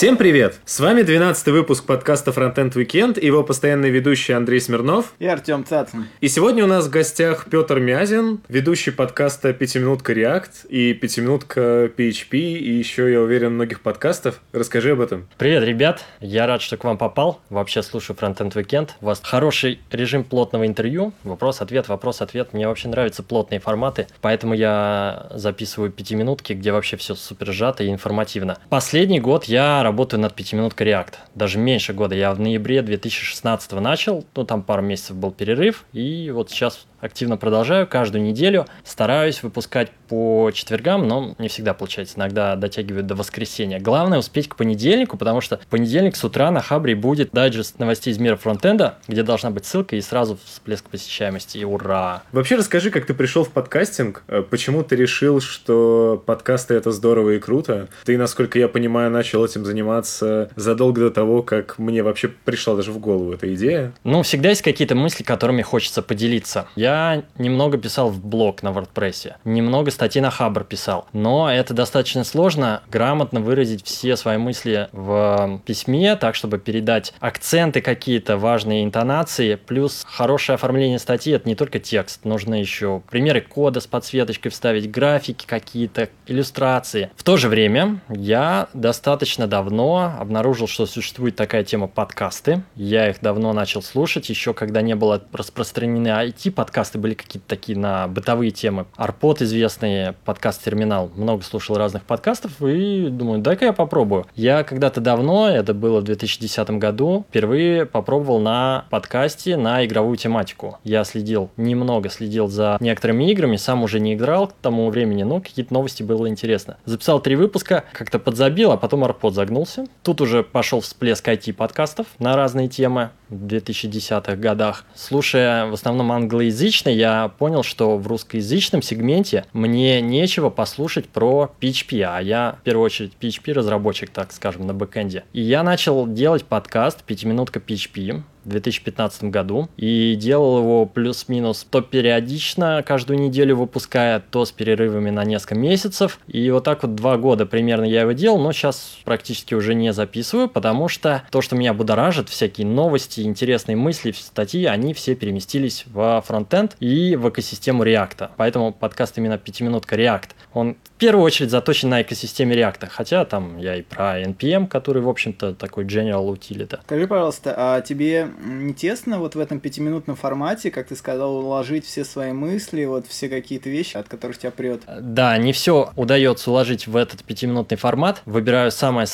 Всем привет! С вами 12-й выпуск подкаста Frontend Weekend, его постоянный ведущий Андрей Смирнов и Артем Цацин. И сегодня у нас в гостях Петр Мязин, ведущий подкаста 5-минутка React и 5-минутка PHP, и еще, я уверен, многих подкастов. Расскажи об этом. Привет, ребят! Я рад, что к вам попал. Вообще слушаю Frontend Weekend. У вас хороший режим плотного интервью. Вопрос-ответ, вопрос-ответ. Мне вообще нравятся плотные форматы, поэтому я записываю 5-минутки, где вообще все супер сжато и информативно. Последний год я работаю над 5-минуткой React. Даже меньше года. Я в ноябре 2016 начал, там пару месяцев был перерыв, и вот сейчас активно продолжаю. Каждую неделю стараюсь выпускать по четвергам, но не всегда получается. Иногда дотягиваю до воскресенья. Главное успеть к понедельнику, потому что в понедельник с утра на Хабре будет дайджест новостей из мира фронтенда, где должна быть ссылка и сразу всплеск посещаемости. И ура! Вообще расскажи, как ты пришел в подкастинг, почему ты решил, что подкасты — это здорово и круто. Ты, насколько я понимаю, начал этим заниматься задолго до того, как мне вообще пришла даже в голову эта идея. Всегда есть какие-то мысли, которыми хочется поделиться. Я немного писал в блог на WordPress, немного статей на Хабр писал, но это достаточно сложно грамотно выразить все свои мысли в письме, так, чтобы передать акценты какие-то, важные интонации, плюс хорошее оформление статьи — это не только текст, нужно еще примеры кода с подсветочкой вставить, графики какие-то, иллюстрации. В то же время я достаточно давно обнаружил, что существует такая тема — подкасты. Я их давно начал слушать, еще когда не было распространены IT-подкасты, были какие-то такие на бытовые темы. Арпод, известный подкаст-терминал, много слушал разных подкастов и думаю, дай-ка я попробую. Я когда-то давно, это было в 2010 году, впервые попробовал на подкасте на игровую тематику. Я немного следил за некоторыми играми, сам уже не играл к тому времени, но какие-то новости было интересно. Записал 3 выпуска, как-то подзабил, а потом Арпод загнул. Тут уже пошел всплеск IT-подкастов на разные темы в 2010-х годах. Слушая в основном англоязычный, я понял, что в русскоязычном сегменте мне нечего послушать про PHP, а я в первую очередь PHP-разработчик, так скажем, на бэкэнде. И я начал делать подкаст «5-минутка PHP» в 2015 году и делал его плюс-минус то периодично, каждую неделю выпуская, то с перерывами на несколько месяцев. И вот так вот 2 года примерно я его делал, но сейчас практически уже не записываю, потому что то, что меня будоражит, всякие новости, интересные мысли, статьи, они все переместились во фронтенд и в экосистему React. Поэтому подкаст именно «5-минутка React», он в первую очередь заточен на экосистеме React, хотя там я и про NPM, который, в общем-то, такой general utility. Скажи, пожалуйста, а тебе не тесно вот в этом 5-минутном формате, как ты сказал, уложить все свои мысли, вот все какие-то вещи, от которых тебя прет? Да, не все удается уложить в этот 5-минутный формат. Выбираю самое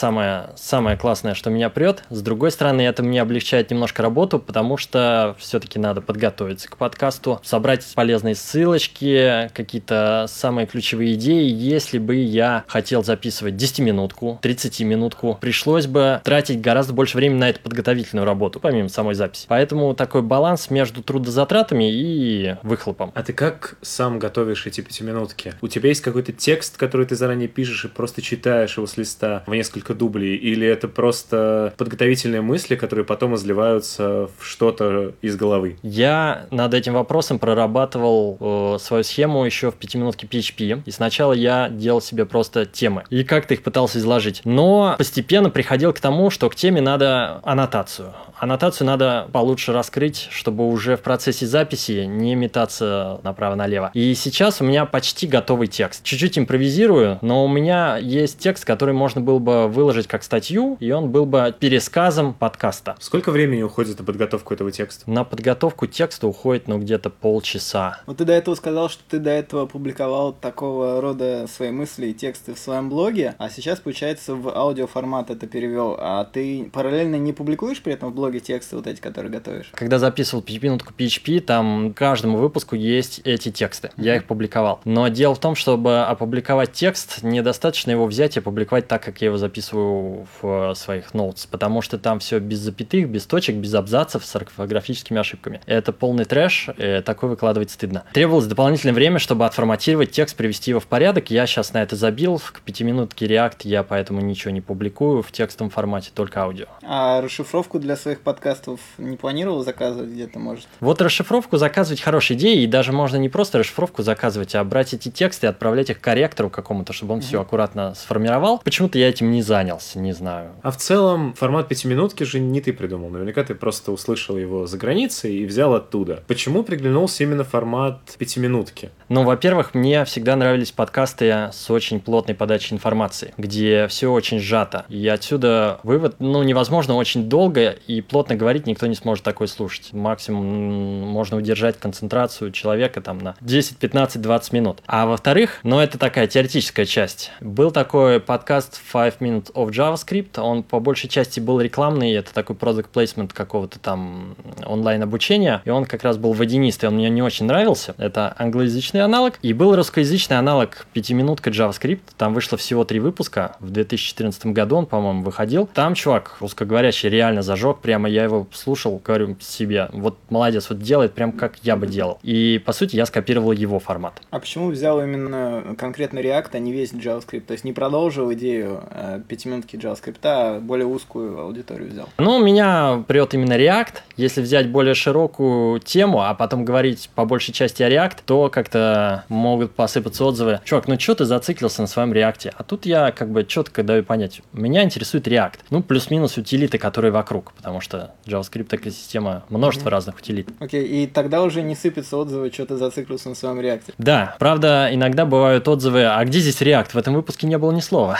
классное, что меня прет. С другой стороны, это мне облегчает немножко работу, потому что все-таки надо подготовиться к подкасту, собрать полезные ссылочки, какие-то самые ключевые идеи. Если бы я хотел записывать 10-минутку, 30-минутку, пришлось бы тратить гораздо больше времени на эту подготовительную работу, помимо самой записи. Поэтому такой баланс между трудозатратами и выхлопом. А ты как сам готовишь эти 5-минутки? У тебя есть какой-то текст, который ты заранее пишешь и просто читаешь его с листа в несколько дублей? Или это просто подготовительные мысли, которые потом изливаются в что-то из головы? Я над этим вопросом прорабатывал свою схему еще в 5-минутке PHP. И сначала я делал себе просто темы и как-то их пытался изложить, но постепенно приходил к тому, что к теме надо аннотацию. Аннотацию надо получше раскрыть, чтобы уже в процессе записи не метаться направо-налево. И сейчас у меня почти готовый текст. Чуть-чуть импровизирую, но у меня есть текст, который можно было бы выложить как статью, и он был бы пересказом подкаста. Сколько времени уходит на подготовку этого текста? На подготовку текста уходит, где-то полчаса. Вот ты до этого сказал, что ты до этого публиковал такого рода свои мысли и тексты в своем блоге, а сейчас, получается, в аудиоформат это перевел. А ты параллельно не публикуешь при этом в блоге тексты вот эти, которые готовишь? Когда записывал 5-минутку PHP, там каждому выпуску есть эти тексты. Я их публиковал. Но дело в том, чтобы опубликовать текст, недостаточно его взять и опубликовать так, как я его записываю в своих ноутс, потому что там все без запятых, без точек, без абзацев, с орфографическими ошибками. Это полный трэш, такой выкладывать стыдно. Требовалось дополнительное время, чтобы отформатировать текст, привести его в порядок. Я сейчас на это забил. К 5-минутке React я поэтому ничего не публикую в текстовом формате, только аудио. А расшифровку для своих подкастов заказов не планировал заказывать где-то, может? Вот расшифровку заказывать хорошая идея, и даже можно не просто расшифровку заказывать, а брать эти тексты и отправлять их к корректору какому-то, чтобы он все аккуратно сформировал. Почему-то я этим не занялся, не знаю. А в целом формат пятиминутки же не ты придумал. Наверняка ты просто услышал его за границей и взял оттуда. Почему приглянулся именно формат пятиминутки? Ну, во-первых, мне всегда нравились подкасты с очень плотной подачей информации, где все очень сжато. И отсюда вывод, ну, невозможно очень долго и плотно говорить, никто не сможет такое слушать. Максимум можно удержать концентрацию человека там на 10, 15, 20 минут. А во-вторых, ну, это такая теоретическая часть. Был такой подкаст 5-minute of JavaScript, он по большей части был рекламный, это такой product placement какого-то там онлайн-обучения, и он как раз был водянистый, он мне не очень нравился. Это англоязычный аналог, и был русскоязычный аналог 5-минутка JavaScript, там вышло всего 3 выпуска, в 2014 году он, по-моему, выходил. Там чувак русскоговорящий реально зажег, прямо я его слушал, говорю себе, вот молодец, вот делает прям как я бы делал. И, по сути, я скопировал его формат. А почему взял именно конкретно React, а не весь JavaScript? То есть не продолжил идею 5-минутки JavaScript, а более узкую аудиторию взял? Ну, меня прет именно React. Если взять более широкую тему, а потом говорить по большей части о React, то как-то могут посыпаться отзывы. Чувак, ну что ты зациклился на своем React? А тут я как бы четко даю понять. Меня интересует React. Ну, плюс-минус утилиты, которые вокруг, потому что JavaScript экосистема множество разных утилит. Окей, и тогда уже не сыпятся отзывы, что ты зациклился на своем React. Да, правда, иногда бывают отзывы, а где здесь React? В этом выпуске не было ни слова.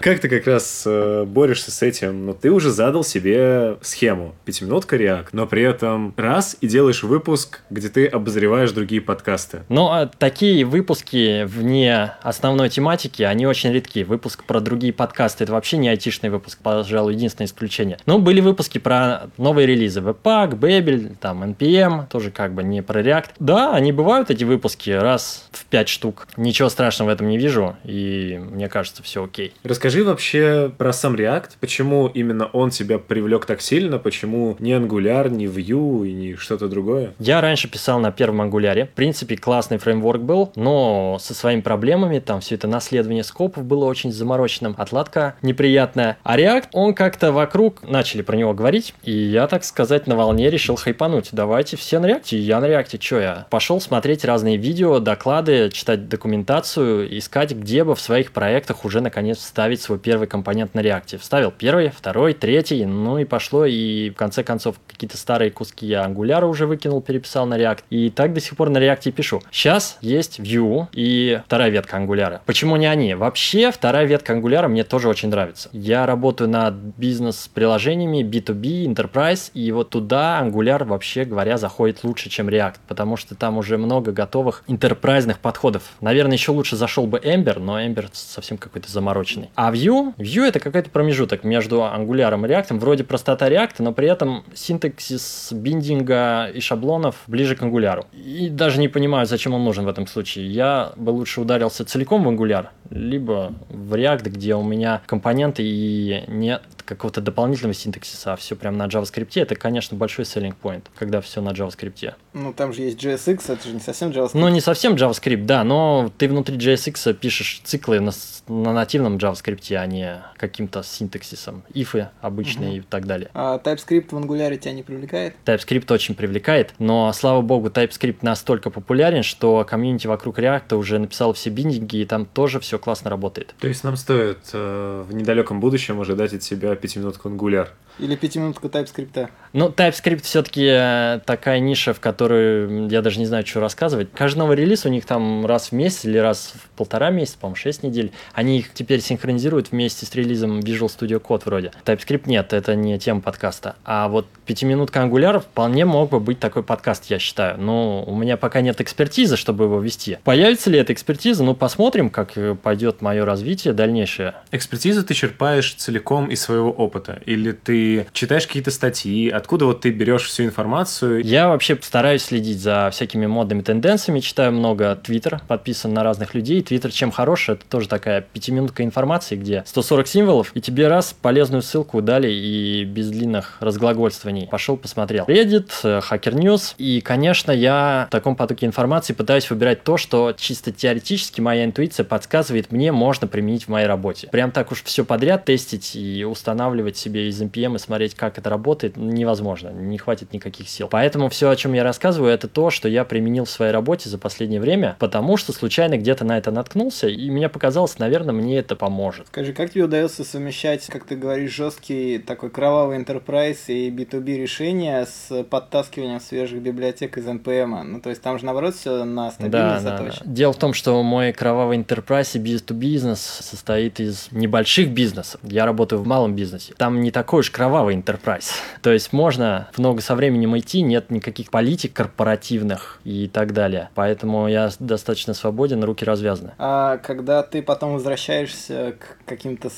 Как ты как раз борешься с этим? Ну, ты уже задал себе схему. Пятиминутка React, но при этом раз и делаешь выпуск, где ты обозреваешь другие подкасты. Но такие выпуски вне основной тематики, они очень редки. Выпуск про другие подкасты — это вообще не айтишный выпуск, пожалуй, единственное исключение. Но были выпуски про новые релизы. Webpack, Babel, там, NPM, тоже как бы не про React. Да, они бывают, эти выпуски, раз в 5 штук. Ничего страшного в этом не вижу, и мне кажется, все окей. Расскажи вообще про сам React, почему именно он тебя привлек так сильно, почему не Angular, не Vue и не что-то другое? Я раньше писал на первом Angular. В принципе, классный фреймворк был, но со своими проблемами, там все это наследование скопов было очень замороченным, отладка неприятная. А React, он как-то вокруг, начали про него говорить, и я, так сказать, на волне решил хайпануть. Давайте все на React, я на React, чё я? Пошел смотреть разные видео, доклады, читать документацию, искать, где бы в своих проектах уже наконец вставить свой первый компонент на React. Вставил первый, второй, третий, ну и пошло, и в конце концов какие-то старые куски я Angular уже выкинул, переписал на React, и так до сих пор на React и пишу. Сейчас есть Vue и вторая ветка Angular. Почему не они? Вообще вторая ветка Angular мне тоже очень нравится. Я работаю над бизнес-приложениями, B2B, Enterprise, и вот туда Angular, вообще говоря, заходит лучше, чем React, потому что там уже много готовых интерпрайзных подходов. Наверное, еще лучше зашел бы Ember, но Ember совсем какой-то замороченный. А Vue это какой-то промежуток между Angular и React, вроде простота React, но при этом синтаксис биндинга и шаблонов ближе к Angular. И даже не понимаю, зачем он нужен в этом случае. Я бы лучше ударился целиком в Angular, либо в React, где у меня компоненты и нет какого-то дополнительного синтаксиса, а все прям на JavaScript, это, конечно, большой selling point, когда все на JavaScript. Ну, там же есть JSX, это же не совсем JavaScript. Ну, не совсем JavaScript, да, но ты внутри JSX пишешь циклы на нативном JavaScript, а не каким-то синтаксисом, ифы обычные и так далее. А TypeScript в Angular тебя не привлекает? TypeScript очень привлекает, но, слава богу, TypeScript настолько популярен, что комьюнити вокруг React уже написало все биндинги, и там тоже все классно работает. То есть нам стоит в недалеком будущем ожидать от себя пятиминутку Angular. Или пятиминутку TypeScript. Ну, TypeScript все-таки такая ниша, в которую я даже не знаю, что рассказывать. Каждый новый релиз у них там раз в месяц или раз в полтора месяца, по-моему, 6 недель. Они их теперь синхронизируют вместе с релизом Visual Studio Code вроде. TypeScript нет, это не тема подкаста. А вот пятиминутка Angular вполне мог бы быть такой подкаст, я считаю. Но у меня пока нет экспертизы, чтобы его вести. Появится ли эта экспертиза? Ну, посмотрим, как пойдет мое развитие дальнейшее. Экспертизу ты черпаешь целиком из своего опыта? Или ты читаешь какие-то статьи? Откуда вот ты берешь всю информацию? Я вообще стараюсь следить за всякими модными тенденциями, читаю много Twitter, подписан на разных людей. Twitter чем хорош, это тоже такая пятиминутка информации, где 140 символов, и тебе раз полезную ссылку дали и без длинных разглагольствований. Пошел, посмотрел. Reddit, Hacker News, и, конечно, я в таком потоке информации пытаюсь выбирать то, что чисто теоретически моя интуиция подсказывает мне, можно применить в моей работе. Прям так уж все подряд тестить и устанавливать себе из NPM проблем и смотреть, как это работает, невозможно, не хватит никаких сил. Поэтому все, о чем я рассказываю, это то, что я применил в своей работе за последнее время, потому что случайно где-то на это наткнулся, и мне показалось, наверное, мне это поможет. Скажи, как тебе удается совмещать, как ты говоришь, жесткий такой кровавый enterprise и B2B решения с подтаскиванием свежих библиотек из NPM? Ну, то есть там же, наоборот, все на стабильность заточено. Да. Дело в том, что мой кровавый enterprise и B2B-бизнес состоит из небольших бизнесов. Я работаю в малом бизнесе. Там не такой уж кровавый enterprise. То есть можно много со временем идти, нет никаких политик корпоративных и так далее. Поэтому я достаточно свободен, руки развязаны. А когда ты потом возвращаешься к каким-то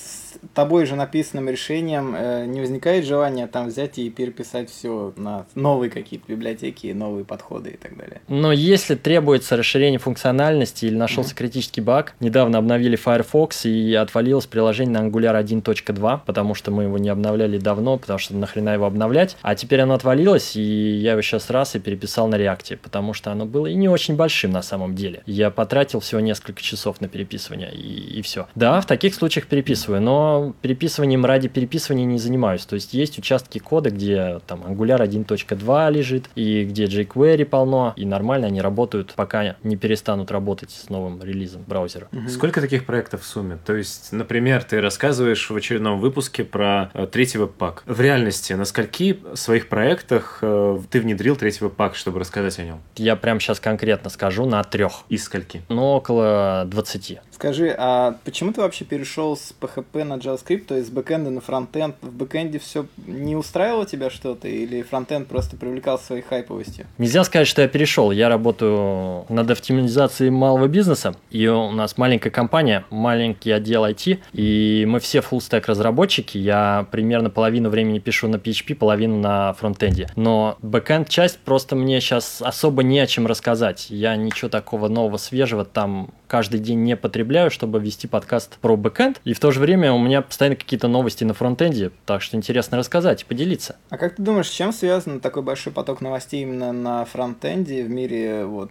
тобой же написанным решениям, не возникает желания там взять и переписать все на новые какие-то библиотеки, новые подходы и так далее? Но если требуется расширение функциональности или нашелся критический баг, недавно обновили Firefox и отвалилось приложение на Angular 1.2, потому что мы его не обновляли давно, потому что нахрена его обновлять, а теперь оно отвалилось, и я его сейчас раз и переписал на React, потому что оно было и не очень большим на самом деле. Я потратил всего несколько часов на переписывание, и все. Да, в таких случаях переписываю, но переписыванием ради переписывания не занимаюсь. То есть есть участки кода, где там Angular 1.2 лежит, и где jQuery полно, и нормально они работают, пока не перестанут работать с новым релизом браузера. Сколько таких проектов в сумме? То есть, например, ты рассказываешь в очередном выпуске про третий веб-пак. В реальности, на скольки своих проектах ты внедрил третий веб-пак, чтобы рассказать о нем? Я прямо сейчас конкретно скажу, на 3. Из скольки? Ну, около 20. Скажи, а почему ты вообще перешел с PHP на JavaScript, то есть с бэкэнда на фронтенд? В бэкэнде все не устраивало тебя что-то, или фронтенд просто привлекал своей хайповостью? Нельзя сказать, что я перешел. Я работаю над оптимизацией малого бизнеса, и у нас маленькая компания, маленький отдел IT, и мы все фуллстек разработчики. Я примерно половину времени пишу на PHP, половину на фронтенде. Но бэкэнд-часть просто мне сейчас особо не о чем рассказать. Я ничего такого нового, свежего там каждый день не потребляю, чтобы вести подкаст про бэкэнд. И в то же время у меня постоянно какие-то новости на фронтенде, так что интересно рассказать и поделиться. А как ты думаешь, с чем связан такой большой поток новостей именно на фронтенде в мире, вот,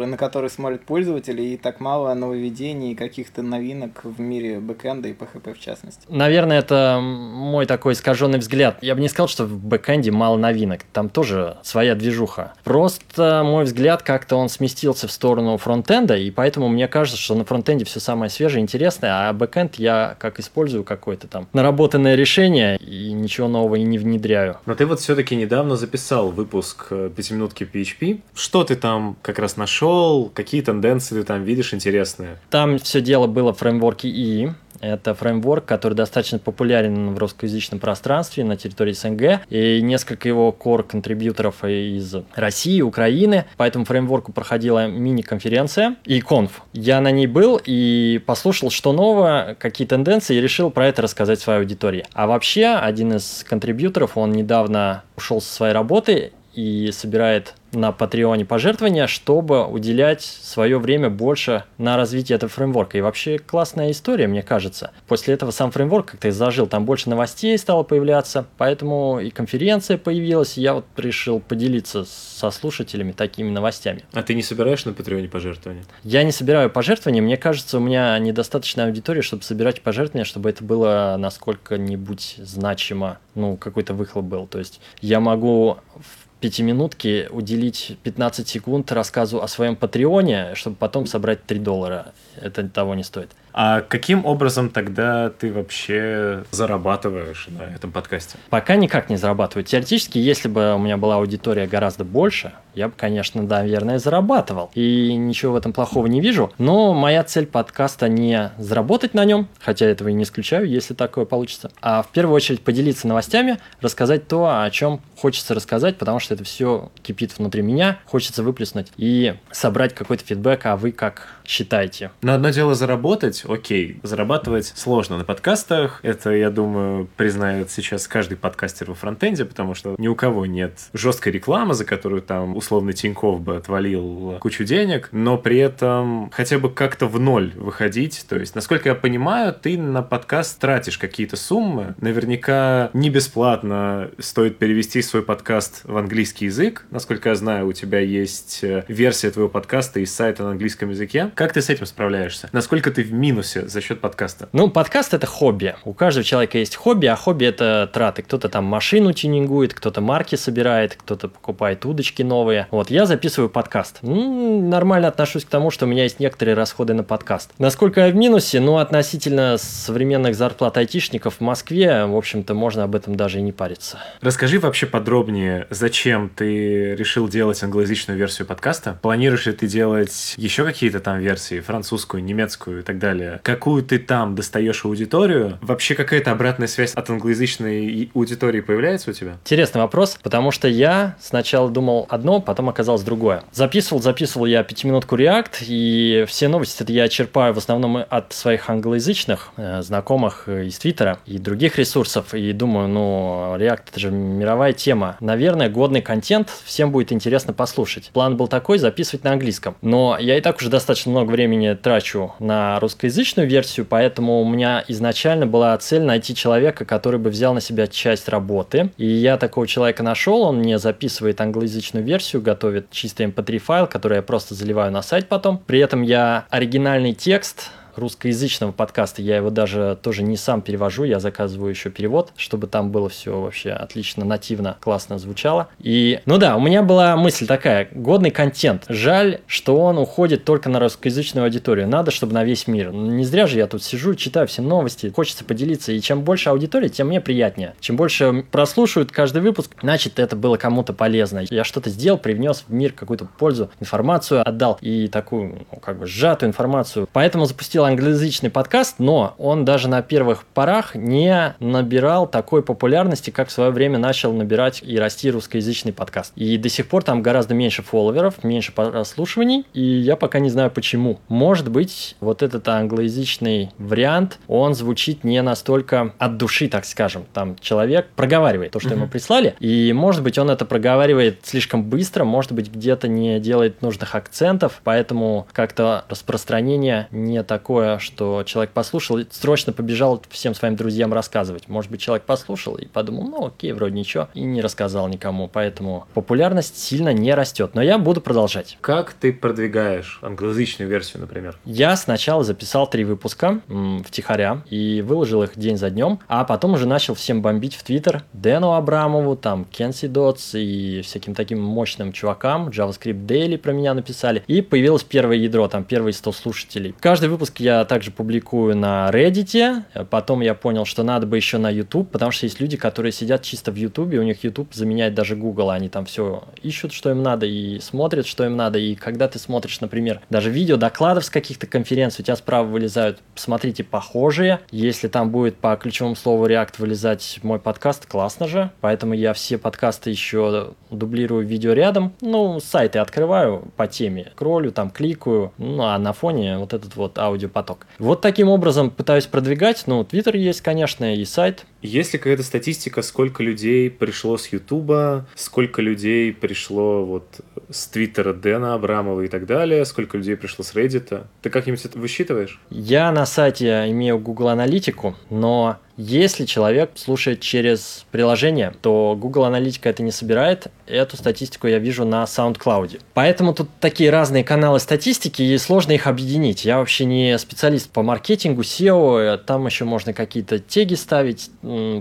на который смотрят пользователи, и так мало нововведений и каких-то новинок в мире бэкэнда и PHP в частности? Наверное, это мой такой искаженный взгляд. Я бы не сказал, что в бэкэнде мало новинок. Там тоже своя движуха. Просто мой взгляд как-то он сместился в сторону фронтенда, и поэтому мне кажется, что на фронтенде все самое свежее, интересное, а бэкэнд я как использую какое-то там наработанное решение и ничего нового и не внедряю. Но ты вот все-таки недавно записал выпуск 5-минутки PHP. Что ты там как раз нашел? Какие тенденции ты там видишь интересные? Там все дело было в фреймворке ИИ. Это фреймворк, который достаточно популярен в русскоязычном пространстве на территории СНГ, и несколько его кор-контрибьюторов из России, Украины. По этому фреймворку проходила мини-конференция и конф. Я на ней был и послушал, что нового, какие тенденции, и решил про это рассказать своей аудитории. А вообще, один из контрибьюторов, он недавно ушел со своей работы и собирает на Патреоне пожертвования, чтобы уделять свое время больше на развитие этого фреймворка. И вообще классная история, мне кажется. После этого сам фреймворк как-то зажил, там больше новостей стало появляться, поэтому и конференция появилась, и я вот решил поделиться со слушателями такими новостями. А ты не собираешь на Патреоне пожертвования? Я не собираю пожертвования, мне кажется, у меня недостаточная аудитория, чтобы собирать пожертвования, чтобы это было насколько-нибудь значимо, ну, какой-то выхлоп был. То есть я могу в 5-минутке уделить 15 секунд рассказу о своем Патреоне, чтобы потом собрать $3. Это того не стоит. А каким образом тогда ты вообще зарабатываешь на этом подкасте? Пока никак не зарабатываю. Теоретически, если бы у меня была аудитория гораздо больше, я бы, конечно, наверное, зарабатывал. И ничего в этом плохого не вижу. Но моя цель подкаста не заработать на нем, хотя этого и не исключаю, если такое получится. А в первую очередь поделиться новостями, рассказать то, о чем хочется рассказать, потому что это все кипит внутри меня, хочется выплеснуть и собрать какой-то фидбэк, а вы как считаете? Но одно дело заработать, окей, зарабатывать сложно на подкастах. Это, я думаю, признает сейчас каждый подкастер во фронтенде, потому что ни у кого нет жесткой рекламы, за которую там условно Тинькофф бы отвалил кучу денег, но при этом хотя бы как-то в ноль выходить. То есть, насколько я понимаю, ты на подкаст тратишь какие-то суммы. Наверняка не бесплатно стоит перевести свой подкаст в английский английский язык. Насколько я знаю, у тебя есть версия твоего подкаста из сайта на английском языке. Как ты с этим справляешься? Насколько ты в минусе за счет подкаста? Ну, подкаст — это хобби. У каждого человека есть хобби, а хобби — это траты. Кто-то там машину тюнингует, кто-то марки собирает, кто-то покупает удочки новые. Вот, я записываю подкаст. Нормально отношусь к тому, что у меня есть некоторые расходы на подкаст. Насколько я в минусе? Ну, относительно современных зарплат айтишников в Москве, в общем-то, можно об этом даже и не париться. Расскажи вообще подробнее, зачем ты решил делать англоязычную версию подкаста? Планируешь ли ты делать еще какие-то там версии, французскую, немецкую и так далее? Какую ты там достаешь аудиторию? Вообще какая-то обратная связь от англоязычной аудитории появляется у тебя? Интересный вопрос, потому что я сначала думал одно, потом оказалось другое. Записывал я 5-минутку React, и все новости я черпаю в основном от своих англоязычных знакомых из Твиттера и других ресурсов, и думаю, ну, React — это же мировая тема. Наверное, годный контент, всем будет интересно послушать. План был такой — записывать на английском. Но я и так уже достаточно много времени трачу на русскоязычную версию, поэтому у меня изначально была цель найти человека, который бы взял на себя часть работы. И я такого человека нашел, он мне записывает англоязычную версию, готовит чистый mp3 файл, который я просто заливаю на сайт потом. При этом я оригинальный текст русскоязычного подкаста, я его даже тоже не сам перевожу, я заказываю еще перевод, чтобы там было все вообще отлично, нативно, классно звучало. И, ну да, у меня была мысль такая, годный контент. Жаль, что он уходит только на русскоязычную аудиторию. Надо, чтобы на весь мир. Не зря же я тут сижу, читаю все новости, хочется поделиться. И чем больше аудитории, тем мне приятнее. Чем больше прослушают каждый выпуск, значит, это было кому-то полезно. Я что-то сделал, привнес в мир какую-то пользу, информацию отдал и такую, ну, как бы сжатую информацию. Поэтому запустил англоязычный подкаст, но он даже на первых порах не набирал такой популярности, как в свое время начал набирать и расти русскоязычный подкаст. И до сих пор там гораздо меньше фолловеров, меньше прослушиваний, и я пока не знаю почему. Может быть, вот этот англоязычный вариант, он звучит не настолько от души, так скажем. Там человек проговаривает то, что ему прислали, и может быть, он это проговаривает слишком быстро, может быть, где-то не делает нужных акцентов, поэтому как-то распространение не такое, что человек послушал и срочно побежал всем своим друзьям рассказывать. Может быть, человек послушал и подумал, ну окей, вроде ничего, и не рассказал никому. Поэтому популярность сильно не растет. Но я буду продолжать. Как ты продвигаешь англоязычную версию, например? Я сначала записал 3 выпуска втихаря и выложил их день за днем, а потом уже начал всем бомбить в Твиттер. Дэну Абрамову, там, Кенси Дотс и всяким таким мощным чувакам. JavaScript Daily про меня написали. И появилось первое ядро, там, первые 100 слушателей. Каждый выпуск я также публикую на Reddit, потом я понял, что надо бы еще на YouTube, потому что есть люди, которые сидят чисто в YouTube, и у них YouTube заменяет даже Google, они там все ищут, что им надо, и смотрят, что им надо, и когда ты смотришь, например, даже видео докладов с каких-то конференций, у тебя справа вылезают, смотрите, похожие, если там будет по ключевому слову React вылезать мой подкаст, классно же, поэтому я все подкасты еще дублирую видео рядом, ну, сайты открываю по теме, кролю, там, кликаю, ну, а на фоне вот этот вот аудио поток. Вот таким образом пытаюсь продвигать. Ну, Twitter есть, конечно, и сайт. Есть ли какая-то статистика, сколько людей пришло с Ютуба, сколько людей пришло вот с Твиттера Дэна Абрамова и так далее, сколько людей пришло с Reddit? Ты как-нибудь это высчитываешь? Я на сайте имею Google Аналитику, но если человек слушает через приложение, то Google Аналитика это не собирает. Эту статистику я вижу на SoundCloud. Поэтому тут такие разные каналы статистики, и сложно их объединить. Я вообще не специалист по маркетингу, SEO, там еще можно какие-то теги ставить,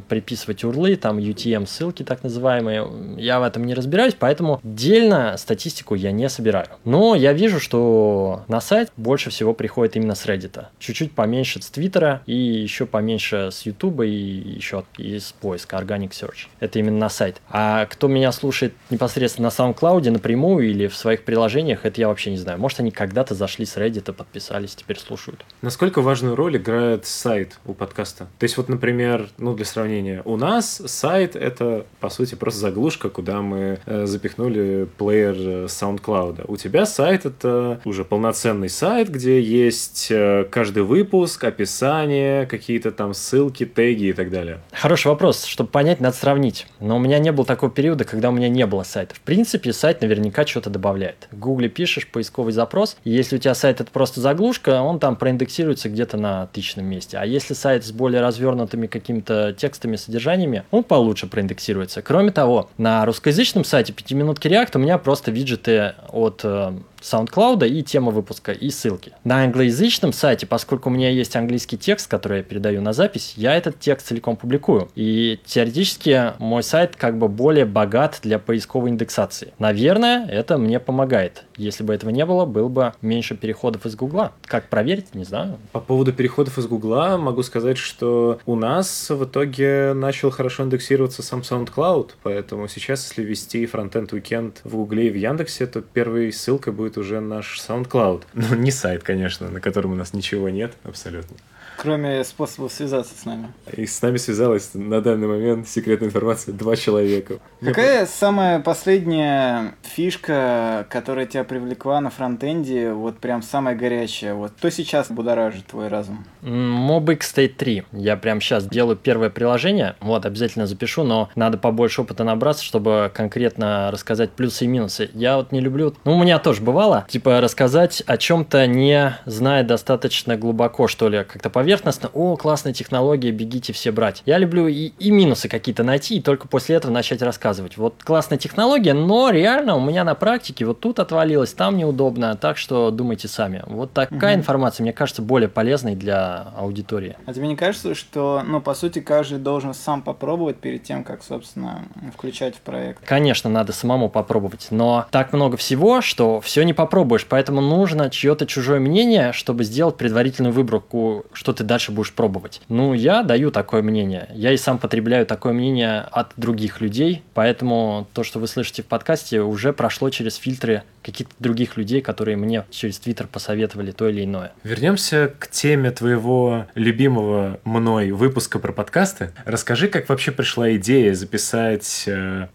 приписывать урлы, там UTM-ссылки так называемые. Я в этом не разбираюсь, поэтому отдельно статистику я не собираю. Но я вижу, что на сайт больше всего приходит именно с Reddit. Чуть-чуть поменьше с Twitter и еще поменьше с YouTube. И еще из поиска Organic Search. Это именно на сайт. А кто меня слушает непосредственно на SoundCloud напрямую или в своих приложениях, это я вообще не знаю. Может, они когда-то зашли с Reddit, подписались, теперь слушают. Насколько важную роль играет сайт у подкаста? То есть, вот, например, ну, для сравнения, у нас сайт — это, по сути, просто заглушка, куда мы запихнули плеер SoundCloud. У тебя сайт — это уже полноценный сайт, где есть каждый выпуск, описание, какие-то там ссылки, теги и так далее? Хороший вопрос. Чтобы понять, надо сравнить. Но у меня не было такого периода, когда у меня не было сайта. В принципе, сайт наверняка что-то добавляет. В Гугле пишешь поисковый запрос, и если у тебя сайт это просто заглушка, он там проиндексируется где-то на тысячном месте. А если сайт с более развернутыми какими-то текстами, содержаниями, он получше проиндексируется. Кроме того, на русскоязычном сайте 5-минутки React у меня просто виджеты от SoundCloud и тема выпуска, и ссылки. На англоязычном сайте, поскольку у меня есть английский текст, который я передаю на запись, я этот текст целиком публикую. И теоретически мой сайт как бы более богат для поисковой индексации. Наверное, это мне помогает. Если бы этого не было, было бы меньше переходов из Гугла. Как проверить, не знаю. По поводу переходов из Гугла могу сказать, что у нас в итоге начал хорошо индексироваться сам SoundCloud, поэтому сейчас, если вести Frontend Weekend в Гугле и в Яндексе, то первой ссылкой будет уже наш SoundCloud. Ну, не сайт, конечно, на котором у нас ничего нет абсолютно. Кроме способов связаться с нами. И с нами связалось на данный момент, секретная информация, 2 человека. Какая самая последняя фишка, которая тебя привлекла на фронтенде, вот прям самая горячая? Вот что сейчас будоражит твой разум? MobX State 3. Я прям сейчас делаю первое приложение, вот, обязательно запишу, но надо побольше опыта набраться, чтобы конкретно рассказать плюсы и минусы. Я вот не люблю, ну, у меня тоже бывало, типа рассказать о чем-то, не зная достаточно глубоко, что ли, как-то поверхностно, о, классная технология, бегите все брать. Я люблю и минусы какие-то найти, и только после этого начать рассказывать. Вот классная технология, но реально у меня на практике вот тут отвалилось, там неудобно, так что думайте сами. Вот такая информация, мне кажется, более полезной для аудитории. А тебе не кажется, что, ну, по сути, каждый должен сам попробовать перед тем, как, собственно, включать в проект? Конечно, надо самому попробовать, но так много всего, что все не попробуешь, поэтому нужно чье-то чужое мнение, чтобы сделать предварительную выборку, что ты дальше будешь пробовать. Ну, я даю такое мнение. Я и сам потребляю такое мнение от других людей, поэтому то, что вы слышите в подкасте, уже прошло через фильтры каких-то других людей, которые мне через Twitter посоветовали то или иное. Вернемся к теме твоего любимого мной выпуска про подкасты. Расскажи, как вообще пришла идея записать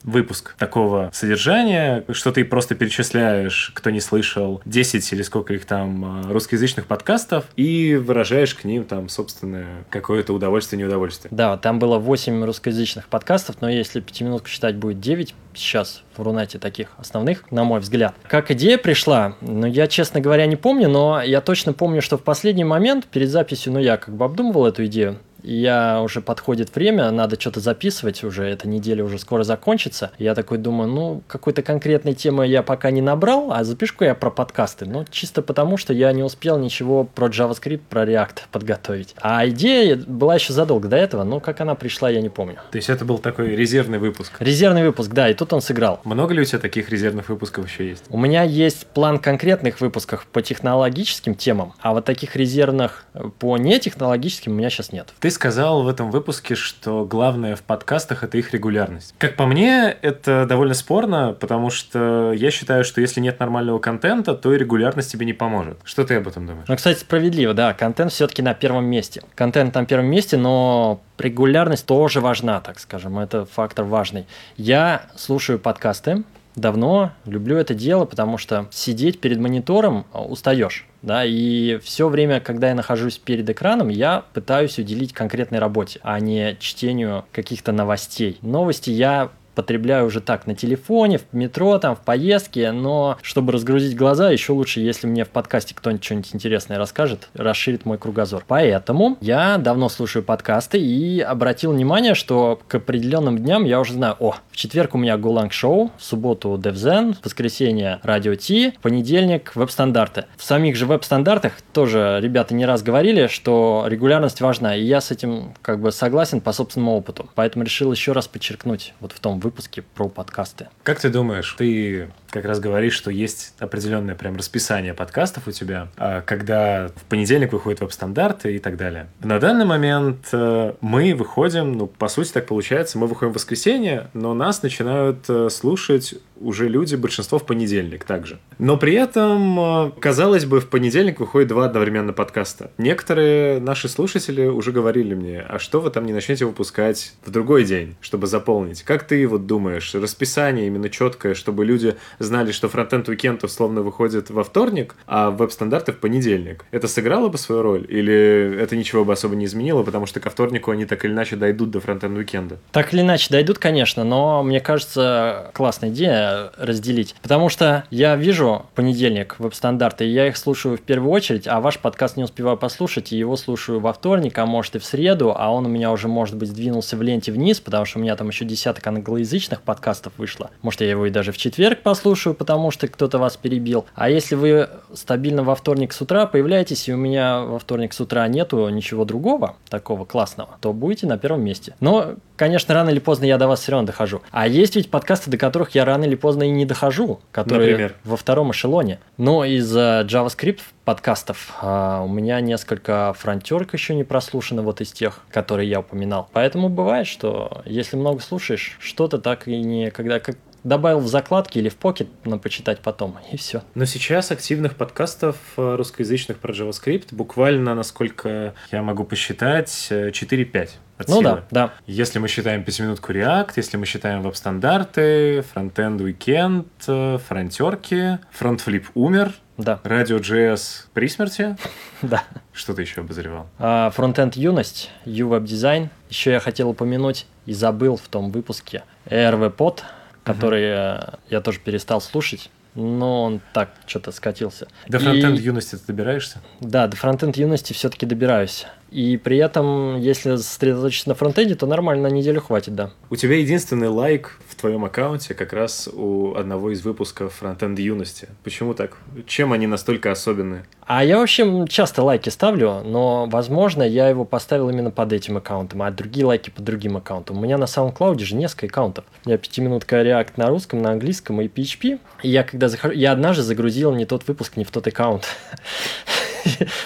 выпуск такого содержания, что ты просто перечисляешь, кто не слышал, 10 или сколько их там русскоязычных подкастов, и выражаешь к ним там, собственно, какое-то удовольствие, неудовольствие. Да, там было 8 русскоязычных подкастов, но если 5-минутку считать, будет 9 сейчас в Рунете таких основных, на мой взгляд. Как идея пришла, ну, я, честно говоря, не помню, но я точно помню, что в последний момент перед записью, ну, я как бы обдумывал эту идею, и я уже подходит время, надо что-то записывать уже, эта неделя уже скоро закончится. Я такой думаю, ну, какой-то конкретной темы я пока не набрал, а запишу-ка я про подкасты. Ну, чисто потому, что я не успел ничего про JavaScript, про React подготовить. А идея была еще задолго до этого, но как она пришла, я не помню. То есть это был такой резервный выпуск? Резервный выпуск, да, и тут он сыграл. Много ли у тебя таких резервных выпусков еще есть? У меня есть план конкретных выпусков по технологическим темам, а вот таких резервных по нетехнологическим у меня сейчас нет. Ты сказал в этом выпуске, что главное в подкастах – это их регулярность. Как по мне, это довольно спорно, потому что я считаю, что если нет нормального контента, то и регулярность тебе не поможет. Что ты об этом думаешь? Ну, кстати, справедливо, да, контент все-таки на первом месте. Контент на первом месте, но регулярность тоже важна, так скажем, это фактор важный. Я слушаю подкасты давно, люблю это дело, потому что сидеть перед монитором устаешь. Да, и все время, когда я нахожусь перед экраном, я пытаюсь уделить конкретной работе, а не чтению каких-то новостей. Новости я потребляю уже так, на телефоне, в метро, там, в поездке, но чтобы разгрузить глаза, еще лучше, если мне в подкасте кто-нибудь что-нибудь интересное расскажет, расширит мой кругозор. Поэтому я давно слушаю подкасты и обратил внимание, что к определенным дням я уже знаю, о, в четверг у меня Голанг-шоу, в субботу Девзен, в воскресенье Радио Ти, в понедельник Веб-стандарты. В самих же Веб-стандартах тоже ребята не раз говорили, что регулярность важна, и я с этим как бы согласен по собственному опыту. Поэтому решил еще раз подчеркнуть вот в том выпуске про подкасты. Как ты думаешь, ты как раз говоришь, что есть определенное прям расписание подкастов у тебя, когда в понедельник выходят веб-стандарты и так далее. На данный момент мы выходим, ну, по сути, так получается, мы выходим в воскресенье, но нас начинают слушать уже люди, большинство в понедельник также. Но при этом, казалось бы, в понедельник выходит 2 одновременно подкаста. Некоторые наши слушатели уже говорили мне, а что вы там не начнете выпускать в другой день, чтобы заполнить? Как ты его думаешь, расписание именно четкое, чтобы люди знали, что Frontend Weekend условно выходит во вторник, а веб-стандарты в понедельник. Это сыграло бы свою роль? Или это ничего бы особо не изменило, потому что ко вторнику они так или иначе дойдут до Frontend Weekend? Так или иначе дойдут, конечно, но мне кажется, классная идея разделить. Потому что я вижу понедельник веб-стандарты, и я их слушаю в первую очередь, а ваш подкаст не успеваю послушать, и его слушаю во вторник, а может и в среду, а он у меня уже, может быть, сдвинулся в ленте вниз, потому что у меня там еще десяток англоязычных подкастов вышло. Может, я его и даже в четверг послушаю, потому что кто-то вас перебил. А если вы стабильно во вторник с утра появляетесь, и у меня во вторник с утра нету ничего другого такого классного, то будете на первом месте. Но, конечно, рано или поздно я до вас все равно дохожу. А есть ведь подкасты, до которых я рано или поздно и не дохожу, которые например? Во втором эшелоне. Но из JavaScript подкастов у меня несколько фронтерок еще не прослушано вот из тех, которые я упоминал. Поэтому бывает, что если много слушаешь, что-то так и не... когда как добавил в закладки или в покет, но почитать потом, и все. Но сейчас активных подкастов русскоязычных про JavaScript буквально, насколько я могу посчитать, 4-5. Ну да, да. Если мы считаем 5-минутку React, если мы считаем веб-стандарты, Frontend Weekend, фронтерки, фронтфлип умер, да. Радио.js при смерти. Да. Что ты еще обозревал? Фронтенд Юность, Веб-дизайн. Еще я хотел упомянуть и забыл в том выпуске Арпод, который я тоже перестал слушать. Но он так что-то скатился. До фронтенд юности ты добираешься? Да, до фронтенд юности все-таки добираюсь. И при этом, если сосредоточиться на фронтенде, то нормально на неделю хватит, да. У тебя единственный лайк в твоем аккаунте как раз у одного из выпусков фронтенд юности. Почему так? Чем они настолько особенные? А я вообще часто лайки ставлю, но, возможно, я его поставил именно под этим аккаунтом, а другие лайки под другим аккаунтом. У меня на SoundCloud же несколько аккаунтов. У меня 5-минутка React на русском, на английском и PHP. И я когда захожу, я однажды загрузил не тот выпуск, не в тот аккаунт.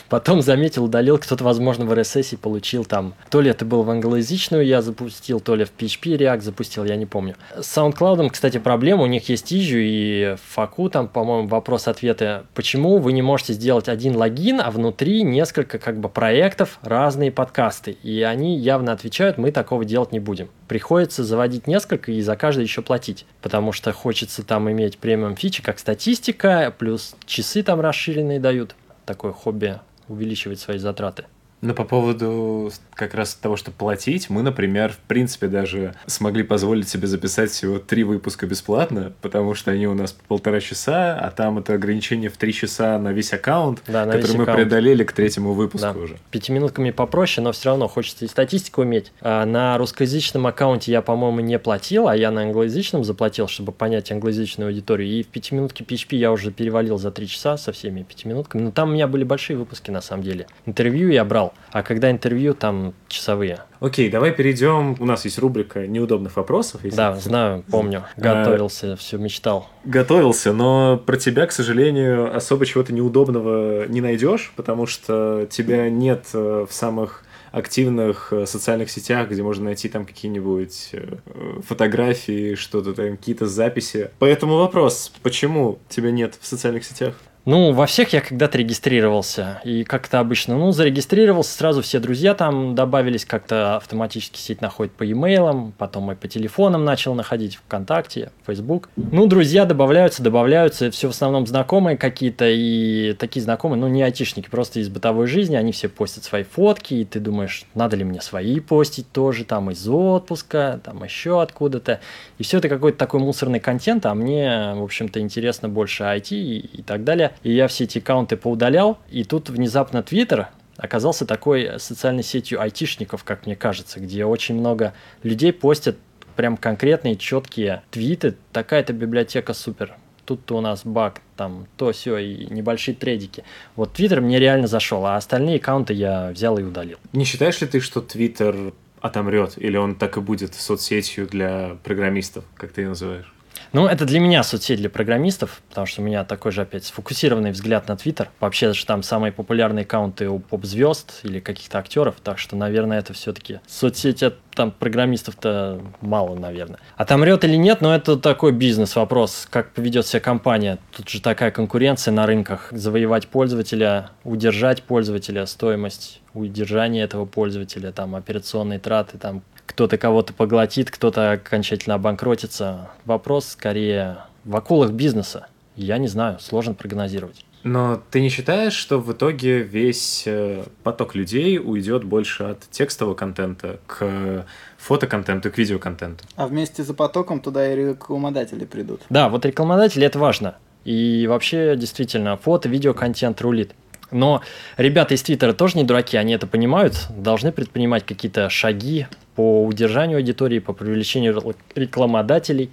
Потом заметил, удалил, кто-то, возможно, в RSS получил там. То ли это был в англоязычную я запустил, то ли в PHP React запустил, я не помню. С SoundCloud, кстати, проблема, у них есть issue и в факу там, по-моему, вопрос-ответы. Почему вы не можете сделать один логин, а внутри несколько как бы проектов, разные подкасты? И они явно отвечают, мы такого делать не будем. Приходится заводить несколько и за каждый еще платить, потому что хочется там иметь премиум фичи, как статистика, плюс часы там расширенные дают. Такое хобби увеличивать свои затраты. Но по поводу как раз того, что платить, мы, например, в принципе даже смогли позволить себе записать всего 3 выпуска бесплатно, потому что они у нас по 1,5 часа, а там это ограничение в 3 часа на весь аккаунт, да, на который весь мы аккаунт преодолели к 3-му выпуску, да, уже. 5-минутками попроще, но все равно хочется и статистику иметь. На русскоязычном аккаунте я, по-моему, не платил, а я на англоязычном заплатил, чтобы понять англоязычную аудиторию. И в 5-минутке PHP я уже перевалил за 3 часа со всеми 5-минутками. Но там у меня были большие выпуски, на самом деле. Интервью я брал. А когда интервью, там часовые. Окей, давай перейдем. У нас есть рубрика неудобных вопросов. Если... Да, знаю, помню. Готовился, все мечтал. Готовился, но про тебя, к сожалению, особо чего-то неудобного не найдешь, потому что тебя нет в самых активных социальных сетях, где можно найти там какие-нибудь фотографии, что-то там, какие-то записи. Поэтому вопрос, почему тебя нет в социальных сетях? Ну, во всех я когда-то регистрировался, и как-то обычно, зарегистрировался, сразу все друзья там добавились, как-то автоматически сеть находит по e-mailам, потом и по телефонам начал находить, ВКонтакте, Facebook. Друзья добавляются, все в основном знакомые какие-то, и такие знакомые, не айтишники, просто из бытовой жизни, они все постят свои фотки, и ты думаешь, надо ли мне свои постить тоже, там из отпуска, там еще откуда-то, и все это какой-то такой мусорный контент, а мне, в общем-то, интересно больше IT и так далее. И я все эти аккаунты поудалял, и тут внезапно Twitter оказался такой социальной сетью айтишников, как мне кажется, где очень много людей постят прям конкретные, четкие твиты, такая-то библиотека супер, тут-то у нас баг, там то-сё, и небольшие трейдики. Вот Twitter мне реально зашел, а остальные аккаунты я взял и удалил. Не считаешь ли ты, что Twitter отомрет, или он так и будет соцсетью для программистов, как ты ее называешь? Это для меня соцсеть для программистов, потому что у меня такой же, опять, сфокусированный взгляд на Twitter. Вообще же там самые популярные аккаунты у поп-звезд или каких-то актеров, так что, наверное, это все-таки соцсеть от там программистов-то мало, наверное. Отомрет или нет, но это такой бизнес-вопрос, как поведет себя компания. Тут же такая конкуренция на рынках. Завоевать пользователя, удержать пользователя, стоимость удержания этого пользователя, там операционные траты, там кто-то кого-то поглотит, кто-то окончательно обанкротится. Вопрос скорее в акулах бизнеса, я не знаю, сложно прогнозировать. Но ты не считаешь, что в итоге весь поток людей уйдет больше от текстового контента к фотоконтенту, к видеоконтенту? А вместе за потоком туда и рекламодатели придут. Да, вот рекламодатели – это важно. И вообще, действительно, фото, видеоконтент рулит. Но ребята из Твиттера тоже не дураки, они это понимают, должны предпринимать какие-то шаги по удержанию аудитории, по привлечению рекламодателей.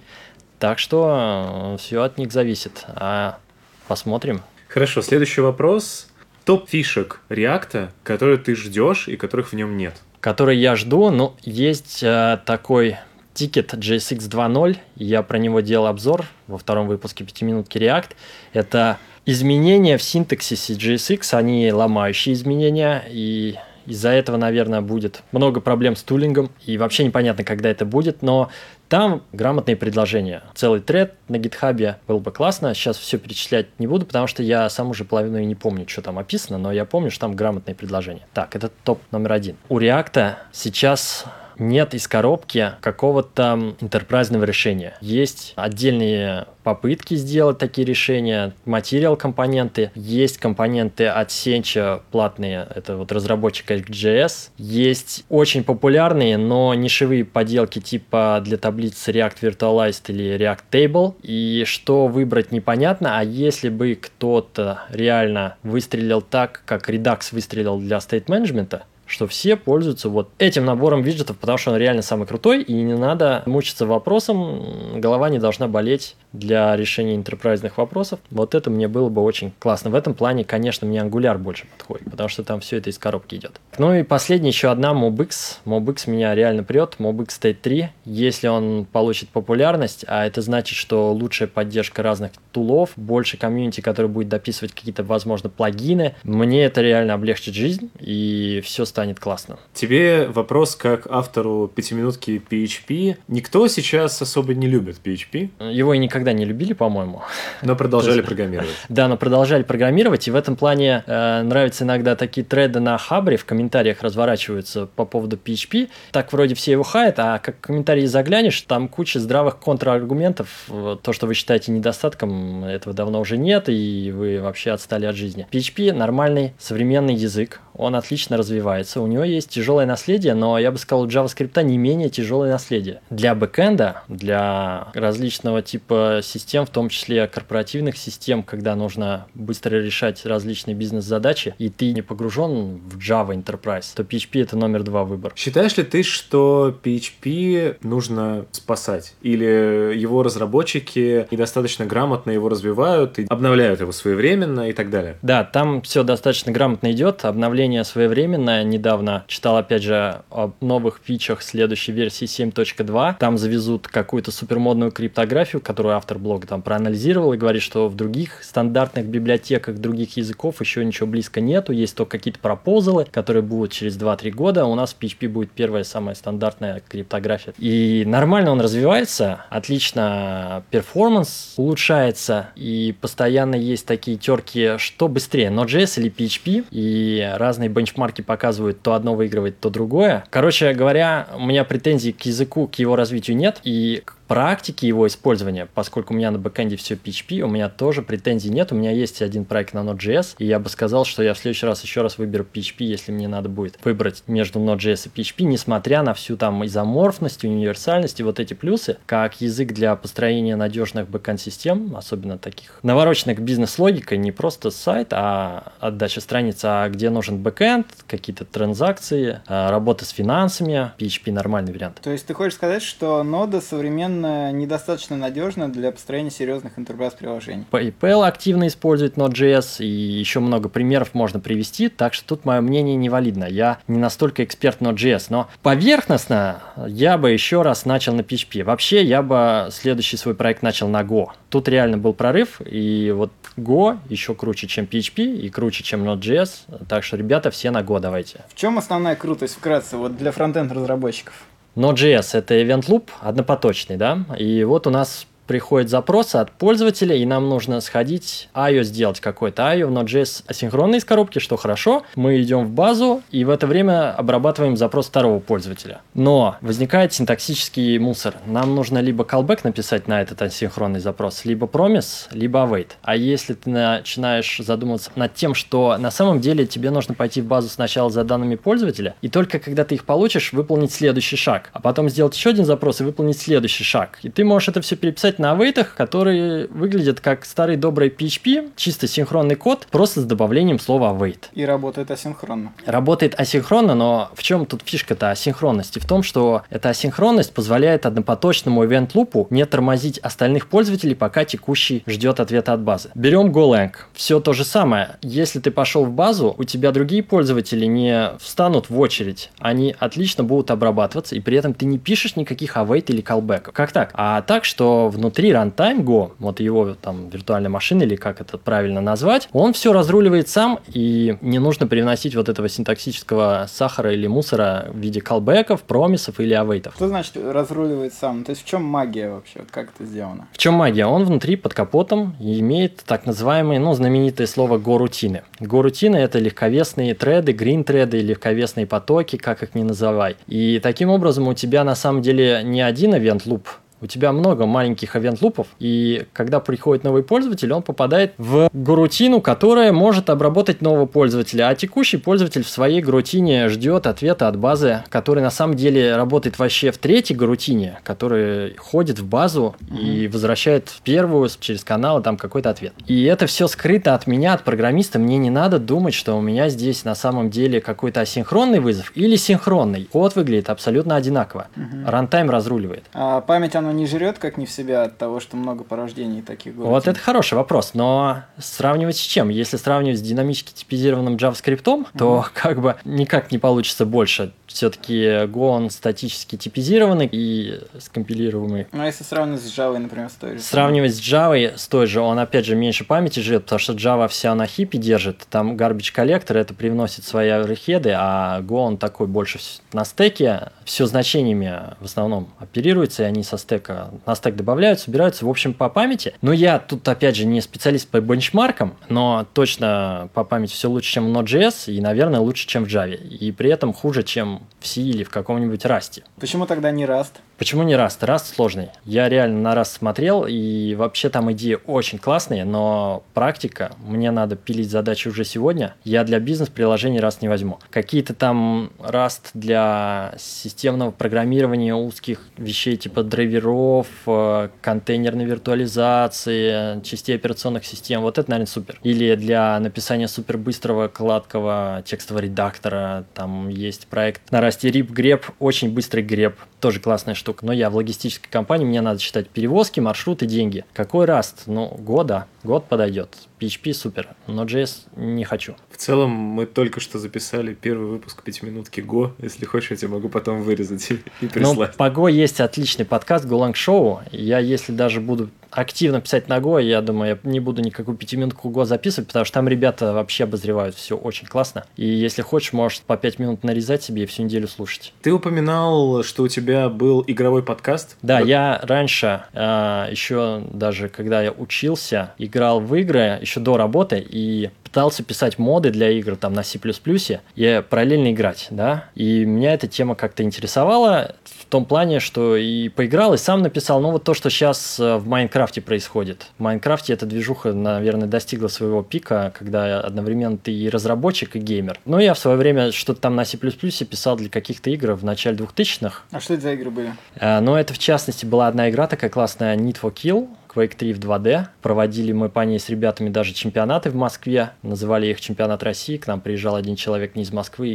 Так что все от них зависит. А посмотрим. Хорошо, следующий вопрос. Топ фишек React, которые ты ждешь и которых в нем нет. Которые я жду, но есть такой тикет JSX 2.0. Я про него делал обзор во втором выпуске 5-минутки React. Это изменения в синтаксисе JSX, они ломающие изменения, и из-за этого, наверное, будет много проблем с тулингом, и вообще непонятно, когда это будет, но там грамотные предложения. Целый тред на гитхабе было бы классно, сейчас все перечислять не буду, потому что я сам уже половину и не помню, что там описано, но я помню, что там грамотные предложения. Так, это топ номер один. У React сейчас нет из коробки какого-то интерпрайзного решения. Есть отдельные попытки сделать такие решения, материал-компоненты, есть компоненты от сенча платные, это вот разработчик XJS, есть очень популярные, но нишевые поделки типа для таблиц React Virtualized или React Table, и что выбрать непонятно, а если бы кто-то реально выстрелил так, как Redux выстрелил для State Management, что все пользуются вот этим набором виджетов, потому что он реально самый крутой, и не надо мучиться вопросом, голова не должна болеть для решения интерпрайзных вопросов. Вот это мне было бы очень классно. В этом плане, конечно, мне Angular больше подходит, потому что там все это из коробки идет. Ну и последняя еще одна, MobX. MobX меня реально прет, MobX State 3. Если он получит популярность, а это значит, что лучшая поддержка разных тулов, больше комьюнити, который будет дописывать какие-то, возможно, плагины, мне это реально облегчит жизнь, и все станет классно. Тебе вопрос как автору 5-минутки PHP. Никто сейчас особо не любит PHP. Его и никогда не любили, по-моему. Но продолжали программировать. Да, но продолжали программировать, и в этом плане нравятся иногда такие треды на Хабре, в комментариях разворачиваются по поводу PHP. Так вроде все его хаят, а как в комментарии заглянешь, там куча здравых контраргументов. То, что вы считаете недостатком, этого давно уже нет, и вы вообще отстали от жизни. PHP нормальный современный язык, он отлично развивается. У него есть тяжелое наследие, но я бы сказал, у JavaScript не менее тяжелое наследие. Для бэкэнда, для различного типа систем, в том числе корпоративных систем, когда нужно быстро решать различные бизнес-задачи, и ты не погружен в Java Enterprise, то PHP — это номер два выбор. Считаешь ли ты, что PHP нужно спасать? Или его разработчики недостаточно грамотно его развивают и обновляют его своевременно и так далее? Да, там все достаточно грамотно идет, обновление своевременное. Недавно читал, опять же, о новых фичах следующей версии 7.2. Там завезут какую-то супермодную криптографию, которую автор блога там проанализировал и говорит, что в других стандартных библиотеках других языков еще ничего близко нету. Есть только какие-то пропозалы, которые будут через 2-3 года. У нас в PHP будет первая самая стандартная криптография. И нормально он развивается, отлично перформанс улучшается, и постоянно есть такие терки, что быстрее, Node.js или PHP, и разные бенчмарки показывают, то одно выигрывает, то другое. Короче говоря, у меня претензий к языку, к его развитию нет, и к практике его использования, поскольку у меня на бэкэнде все PHP, у меня тоже претензий нет, у меня есть один проект на Node.js, и я бы сказал, что я в следующий раз еще раз выберу PHP, если мне надо будет выбрать между Node.js и PHP, несмотря на всю там изоморфность, универсальность и вот эти плюсы, как язык для построения надежных бэкэнд-систем, особенно таких навороченных бизнес-логикой, не просто сайт, а отдача страниц, а где нужен бэкэнд, какие-то транзакции, работа с финансами, PHP нормальный вариант. То есть ты хочешь сказать, что нода современно недостаточно надежна для построения серьезных enterprise-приложений? PayPal активно использует Node.js, и еще много примеров можно привести, так что тут мое мнение невалидно. Я не настолько эксперт Node.js, но поверхностно я бы еще раз начал на PHP. Вообще, я бы следующий свой проект начал на Go. Тут реально был прорыв, и вот Go еще круче, чем PHP, и круче, чем Node.js, так что, ребята, все на Go давайте. В чем основная крутость, вкратце, вот для фронтенд разработчиков? Node.js — это event loop однопоточный, да, и вот у нас приходят запросы от пользователя, и нам нужно сходить IO сделать какой-то IO, в Node.js асинхронный из коробки, что хорошо. Мы идем в базу, и в это время обрабатываем запрос второго пользователя. Но возникает синтаксический мусор. Нам нужно либо callback написать на этот асинхронный запрос, либо promise, либо await. А если ты начинаешь задумываться над тем, что на самом деле тебе нужно пойти в базу сначала за данными пользователя, и только когда ты их получишь, выполнить следующий шаг, а потом сделать еще один запрос и выполнить следующий шаг. И ты можешь это все переписать на авейтах, которые выглядят как старый добрый PHP, чисто синхронный код, просто с добавлением слова await. И работает асинхронно. Работает асинхронно, но в чем тут фишка-то асинхронности? В том, что эта асинхронность позволяет однопоточному event-лупу не тормозить остальных пользователей, пока текущий ждет ответа от базы. Берем Golang. Все то же самое. Если ты пошел в базу, у тебя другие пользователи не встанут в очередь. Они отлично будут обрабатываться, и при этом ты не пишешь никаких await или callback. Как так? А так, что внутри runtime Go, вот его там виртуальная машина, или как это правильно назвать, он все разруливает сам, и не нужно привносить вот этого синтаксического сахара или мусора в виде callback'ов, промисов или await. Что значит разруливает сам? То есть в чем магия вообще? Как это сделано? В чем магия? Он внутри под капотом имеет так называемые, знаменитое слово Go-рутины. Go-рутины — это легковесные треды, грин-треды, легковесные потоки, как их ни называй. И таким образом у тебя на самом деле не один event-loop, у тебя много маленьких event-лупов, и когда приходит новый пользователь, он попадает в грутину, которая может обработать нового пользователя, а текущий пользователь в своей грутине ждет ответа от базы, который на самом деле работает вообще в третьей грутине, который ходит в базу и возвращает в первую через каналы там какой-то ответ. И это все скрыто от меня, от программиста. Мне не надо думать, что у меня здесь на самом деле какой-то асинхронный вызов или синхронный. Код выглядит абсолютно одинаково. Рантайм разруливает. А память она не жрет как не в себя от того, что много порождений таких грутин? Вот это хороший вопрос, но сравнивать с чем? Если сравнивать с динамически типизированным JavaScript, то как бы никак не получится больше. Все-таки Go, он статически типизированный и скомпилируемый. Ну, а если сравнивать с Java, например, с той же? Сравнивать с Java, с той же, он, опять же, меньше памяти жрет, потому что Java вся на хипе держит, там garbage collector, это привносит свои оверхеды, а Go, он такой больше на стеке, все значениями в основном оперируется, и они со стека на стек добавляются, убираются, в общем, по памяти. Но я тут, опять же, не специалист по бенчмаркам, но точно по памяти все лучше, чем в Node.js, и, наверное, лучше, чем в Java, и при этом хуже, чем в C или в каком-нибудь Rust. Почему тогда не Rust? Почему не Rust? Rust сложный. Я реально на Rust смотрел, и вообще там идеи очень классные, но практика, мне надо пилить задачи уже сегодня, я для бизнес-приложений Rust не возьму. Какие-то там Rust для системного программирования узких вещей типа драйверов, контейнерной виртуализации, частей операционных систем, вот это, наверное, супер. Или для написания супербыстрого кладкого текстового редактора, там есть проект на расте RIP греб, очень быстрый греб, тоже классная штука, но я в логистической компании, мне надо считать перевозки, маршруты, деньги. Какой раст? Ну, год подойдет. PHP супер, но JS не хочу. В целом, мы только что записали первый выпуск 5-минутки Go. Если хочешь, я тебе могу потом вырезать и прислать. Ну, по Go есть отличный подкаст Golang Show. Я, если даже буду активно писать на Go, я думаю, я не буду никакую 5-минутку Go записывать, потому что там ребята вообще обозревают все очень классно. И если хочешь, можешь по 5 минут нарезать себе и всю неделю слушать. Ты упоминал, что у тебя был игровой подкаст? Да, вот. Я раньше, еще даже когда я учился, играл в игры, еще до работы, и пытался писать моды для игр там на C++ и параллельно играть, да, и меня эта тема как-то интересовала в том плане, что и поиграл, и сам написал, ну вот то, что сейчас в Майнкрафте происходит. В Майнкрафте эта движуха, наверное, достигла своего пика, когда одновременно ты и разработчик, и геймер. Ну, я в свое время что-то там на C++ писал для каких-то игр в начале 2000-х. А что это за игры были? Ну, это в частности была одна игра такая классная, Need for Kill, Quake 3 в 2D. Проводили мы по ней с ребятами даже чемпионаты в Москве. Называли их чемпионат России. К нам приезжал один человек не из Москвы,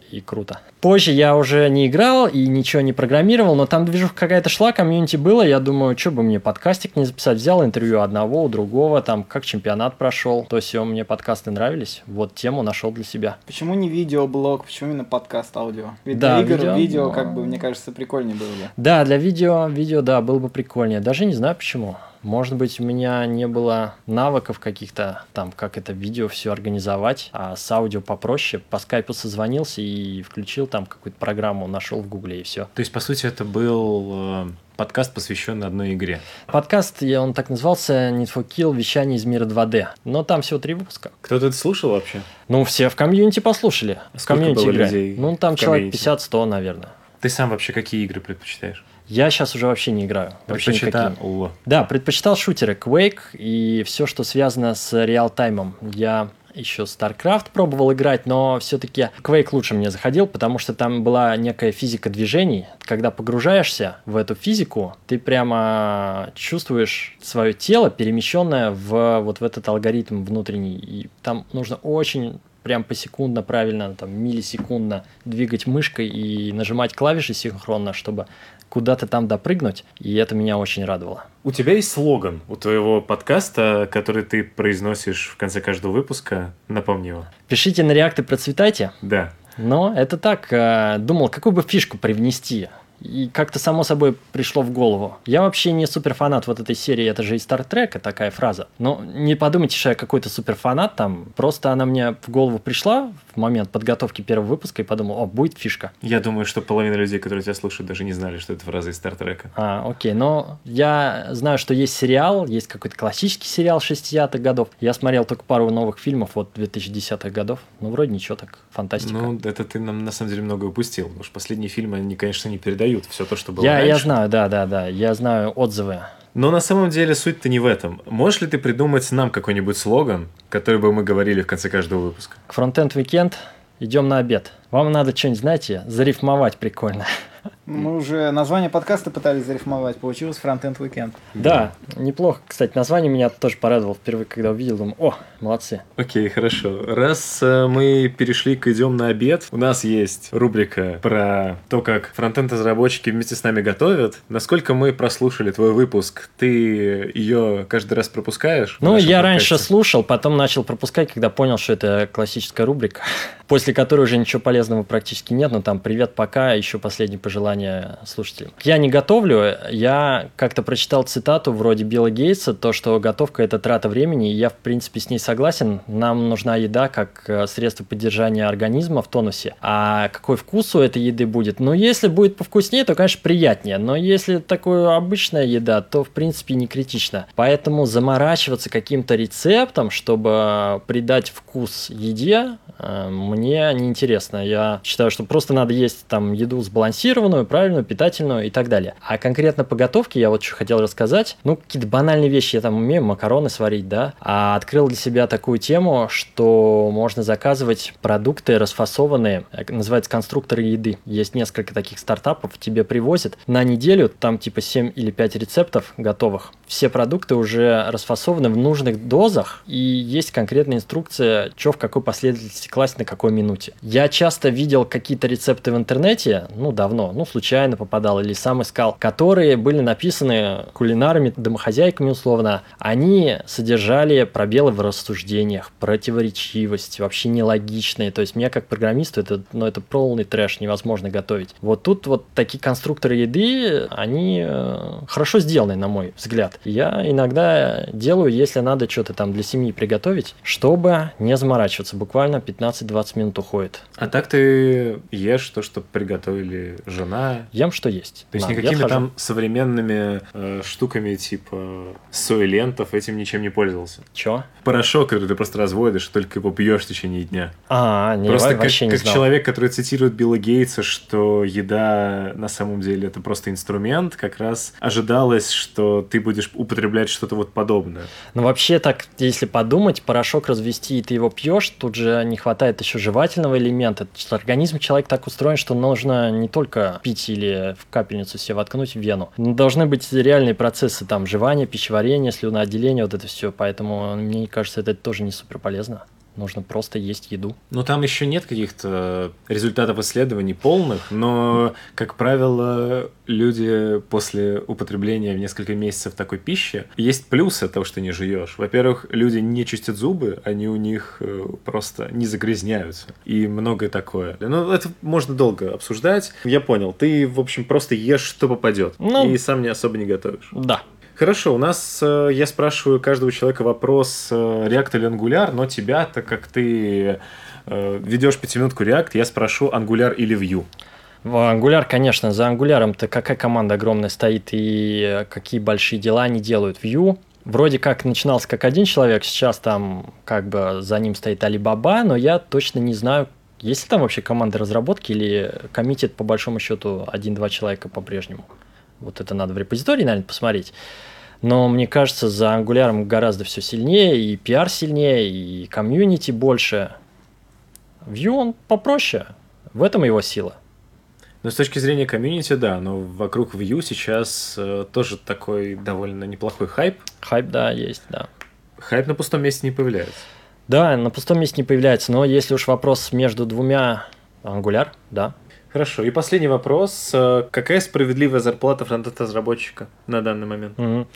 и круто. Позже я уже не играл и ничего не программировал, но там движуха какая-то шла, комьюнити было. Я думаю, что бы мне подкастик не записать. Взял интервью одного, у другого, там, как чемпионат прошел. То есть мне подкасты нравились. Вот тему нашел для себя. Почему не видеоблог? Почему именно подкаст аудио? Ведь да, для игр видео, как бы, мне кажется, прикольнее было бы. Да, для видео, да, было бы прикольнее. Даже не знаю, почему. Может быть, у меня не было навыков каких-то, там, как это видео все организовать, а с аудио попроще. По скайпу созвонился и включил там какую-то программу, нашел в гугле и все. То есть, по сути, это был подкаст, посвященный одной игре. Подкаст, он так назывался, Need for Kill, вещание из мира 2D. Но там всего 3 выпуска. Кто-то это слушал вообще? Ну, все в комьюнити послушали. Сколько комьюнити было людей? Ну, там человек 50-100, наверное. Ты сам вообще какие игры предпочитаешь? Я сейчас уже вообще не играю. Да, предпочитал шутеры Quake и все, что связано с реалтаймом. Я еще StarCraft пробовал играть, но все-таки Quake лучше мне заходил, потому что там была некая физика движений. Когда погружаешься в эту физику, ты прямо чувствуешь свое тело, перемещенное в этот алгоритм внутренний. И там нужно очень прям посекундно, правильно, там, миллисекундно двигать мышкой и нажимать клавиши синхронно, чтобы куда-то там допрыгнуть, и это меня очень радовало. У тебя есть слоган у твоего подкаста, который ты произносишь в конце каждого выпуска, напомни его. Пишите на React и процветайте. Да. Но это так, думал, какую бы фишку привнести, и как-то само собой пришло в голову. Я вообще не суперфанат вот этой серии, это же из Стартрека такая фраза. Но не подумайте, что я какой-то суперфанат там, просто она мне в голову пришла в момент подготовки первого выпуска и подумал, о, будет фишка. Я думаю, что половина людей, которые тебя слушают, даже не знали, что это фраза из Стартрека. А, окей, но я знаю, что есть сериал, есть какой-то классический сериал 60-х годов. Я смотрел только пару новых фильмов, вот 2010-х годов. Ну, вроде ничего так, фантастика. Ну, это ты нам на самом деле много упустил, потому что последние фильмы, они, конечно, не передают все то, что было раньше. Я знаю, да, я знаю отзывы. Но на самом деле суть-то не в этом. Можешь ли ты придумать нам какой-нибудь слоган, который бы мы говорили в конце каждого выпуска? К Frontend Weekend идем на обед. Вам надо что-нибудь, знаете, зарифмовать прикольно. Мы уже название подкаста пытались зарифмовать, получилось Frontend Weekend. Да, неплохо, кстати, название меня тоже порадовало впервые, когда увидел, думаю, о, молодцы. Окей, хорошо. Раз мы перешли к «Идем на обед», у нас есть рубрика про то, как фронтенд-разработчики вместе с нами готовят. Насколько мы прослушали твой выпуск, ты ее каждый раз пропускаешь? Ну, я раньше слушал, потом начал пропускать, когда понял, что это классическая рубрика, после которой уже ничего полезного практически нет, но там «Привет, пока», еще последний пожелания слушателям. Я не готовлю, я как-то прочитал цитату вроде Билла Гейтса, то, что готовка – это трата времени, и я, в принципе, с ней согласен. Нам нужна еда как средство поддержания организма в тонусе. А какой вкус у этой еды будет? Ну, если будет повкуснее, то, конечно, приятнее, но если такая обычная еда, то, в принципе, не критично. Поэтому заморачиваться каким-то рецептом, чтобы придать вкус еде, мне неинтересно. Я считаю, что просто надо есть там еду сбалансированную, правильную, питательную и так далее. А конкретно по готовке я вот что хотел рассказать. Ну, какие-то банальные вещи. Я там умею макароны сварить, да. А открыл для себя такую тему, что можно заказывать продукты расфасованные. Называется конструкторы еды. Есть несколько таких стартапов. Тебе привозят на неделю, там типа 7 или 5 рецептов готовых. Все продукты уже расфасованы в нужных дозах. И есть конкретная инструкция, что в какой последовательности класть на какой минуте. Я часто видел какие-то рецепты в интернете, ну, давно, случайно попадал или сам искал, которые были написаны кулинарами, домохозяйками условно, они содержали пробелы в рассуждениях, противоречивость, вообще нелогичные, то есть мне как программисту это полный трэш, невозможно готовить. Вот тут вот такие конструкторы еды, они хорошо сделаны, на мой взгляд. Я иногда делаю, если надо что-то там для семьи приготовить, чтобы не заморачиваться, буквально 15-20 минут уходит. А так ты ешь то, что приготовили жена. Ем, что есть. То есть никакими там современными штуками типа сойлентов этим ничем не пользовался. Чё? Порошок, который ты просто разводишь, только его пьешь в течение дня. Не, просто вообще не знал. Как человек, который цитирует Билла Гейтса, что еда на самом деле это просто инструмент, как раз ожидалось, что ты будешь употреблять что-то вот подобное. Ну вообще так, если подумать, порошок развести и ты его пьешь, тут же не хватает еще жевательного элемента. Организм человека так устроен, что нужно не только пить или в капельницу себе воткнуть в вену. Должны быть реальные процессы там жевания, пищеварения, слюноотделения, вот это все. Поэтому, мне кажется, это тоже не супер полезно. Нужно просто есть еду. Ну, там еще нет каких-то результатов исследований полных, но, как правило, люди после употребления в несколько месяцев такой пищи есть плюсы от того, что не жуешь. Во-первых, люди не чистят зубы, они у них просто не загрязняются. И многое такое. Ну, это можно долго обсуждать. Я понял, ты, в общем, просто ешь, что попадет. И сам не особо не готовишь. Да. Хорошо, у нас я спрашиваю каждого человека вопрос React или Angular, но тебя, так как ты ведешь 5-минутку React, я спрошу Angular или Vue. Angular, конечно, за Angular-то какая команда огромная стоит и какие большие дела они делают. Vue вроде как начинался как один человек, сейчас там как бы за ним стоит Alibaba, но я точно не знаю, есть ли там вообще команда разработки или коммитит по большому счету 1-2 человека по-прежнему. Вот это надо в репозитории, наверное, посмотреть. Но мне кажется, за Angular гораздо все сильнее, и пиар сильнее, и комьюнити больше. Vue он попроще, в этом его сила. Ну, с точки зрения комьюнити, да, но вокруг Vue сейчас тоже такой довольно неплохой хайп. Хайп, да, есть, да. Хайп на пустом месте не появляется. Да, на пустом месте не появляется, но если уж вопрос между двумя... Angular, да. Хорошо. И последний вопрос. Какая справедливая зарплата фронтенд-разработчика на данный момент? Mm-hmm.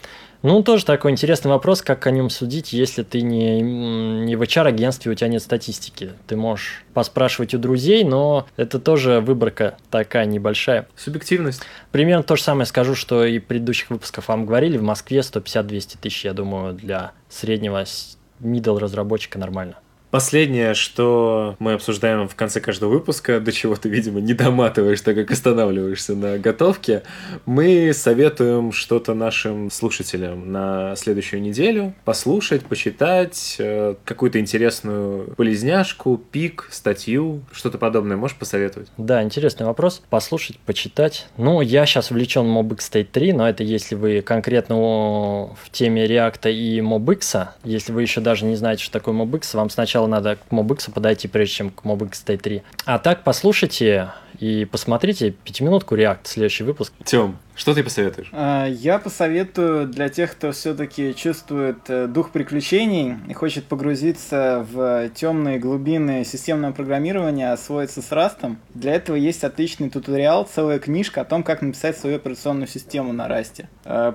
Ну, тоже такой интересный вопрос, как о нем судить, если ты не в HR-агентстве, у тебя нет статистики. Ты можешь поспрашивать у друзей, но это тоже выборка такая небольшая. Субъективность. Примерно то же самое скажу, что и предыдущих выпусков вам говорили. В Москве 150-200 тысяч, я думаю, для среднего middle-разработчика нормально. Последнее, что мы обсуждаем в конце каждого выпуска, до чего ты, видимо, не доматываешь, так как останавливаешься на готовке, мы советуем что-то нашим слушателям на следующую неделю послушать, почитать, какую-то интересную полезняшку, пик, статью, что-то подобное. Можешь посоветовать? Да, интересный вопрос. Послушать, почитать. Ну, я сейчас увлечен MobX State 3, но это если вы конкретно в теме React и MobX. Если вы еще даже не знаете, что такое MobX, вам сначала надо к MobX подойти, прежде чем к MobX State 3. А так послушайте и посмотрите 5-минутку React, следующий выпуск. Тём, что ты посоветуешь? Я посоветую для тех, кто все-таки чувствует дух приключений и хочет погрузиться в темные глубины системного программирования, освоиться с Rust. Для этого есть отличный туториал, целая книжка о том, как написать свою операционную систему на Rust.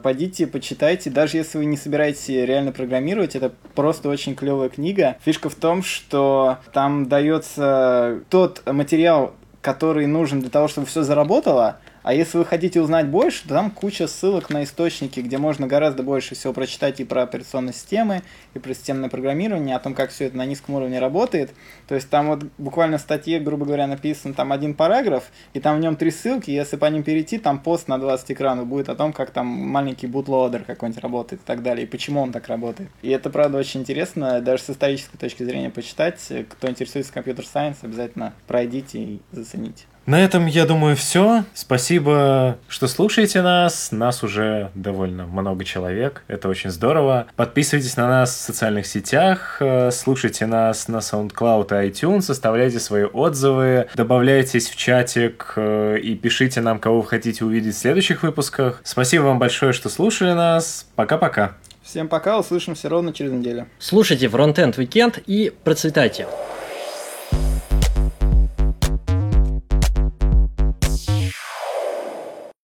Пойдите, почитайте, даже если вы не собираетесь реально программировать, это просто очень клевая книга. Фишка в том, что там дается тот материал, который нужен для того, чтобы все заработало. А если вы хотите узнать больше, то там куча ссылок на источники, где можно гораздо больше всего прочитать и про операционные системы, и про системное программирование, о том, как все это на низком уровне работает. То есть там вот буквально в статье, грубо говоря, написан там один параграф, и там в нем 3 ссылки, и если по ним перейти, там пост на 20 экранов будет о том, как там маленький бутлоадер какой-нибудь работает и так далее, и почему он так работает. И это, правда, очень интересно, даже с исторической точки зрения почитать. Кто интересуется компьютер-сайенс, обязательно пройдите и зацените. На этом, я думаю, все. Спасибо, что слушаете нас. Нас уже довольно много человек. Это очень здорово. Подписывайтесь на нас в социальных сетях, слушайте нас на SoundCloud и iTunes, оставляйте свои отзывы, добавляйтесь в чатик и пишите нам, кого вы хотите увидеть в следующих выпусках. Спасибо вам большое, что слушали нас. Пока-пока. Всем пока, услышимся ровно через неделю. Слушайте Frontend Weekend и процветайте.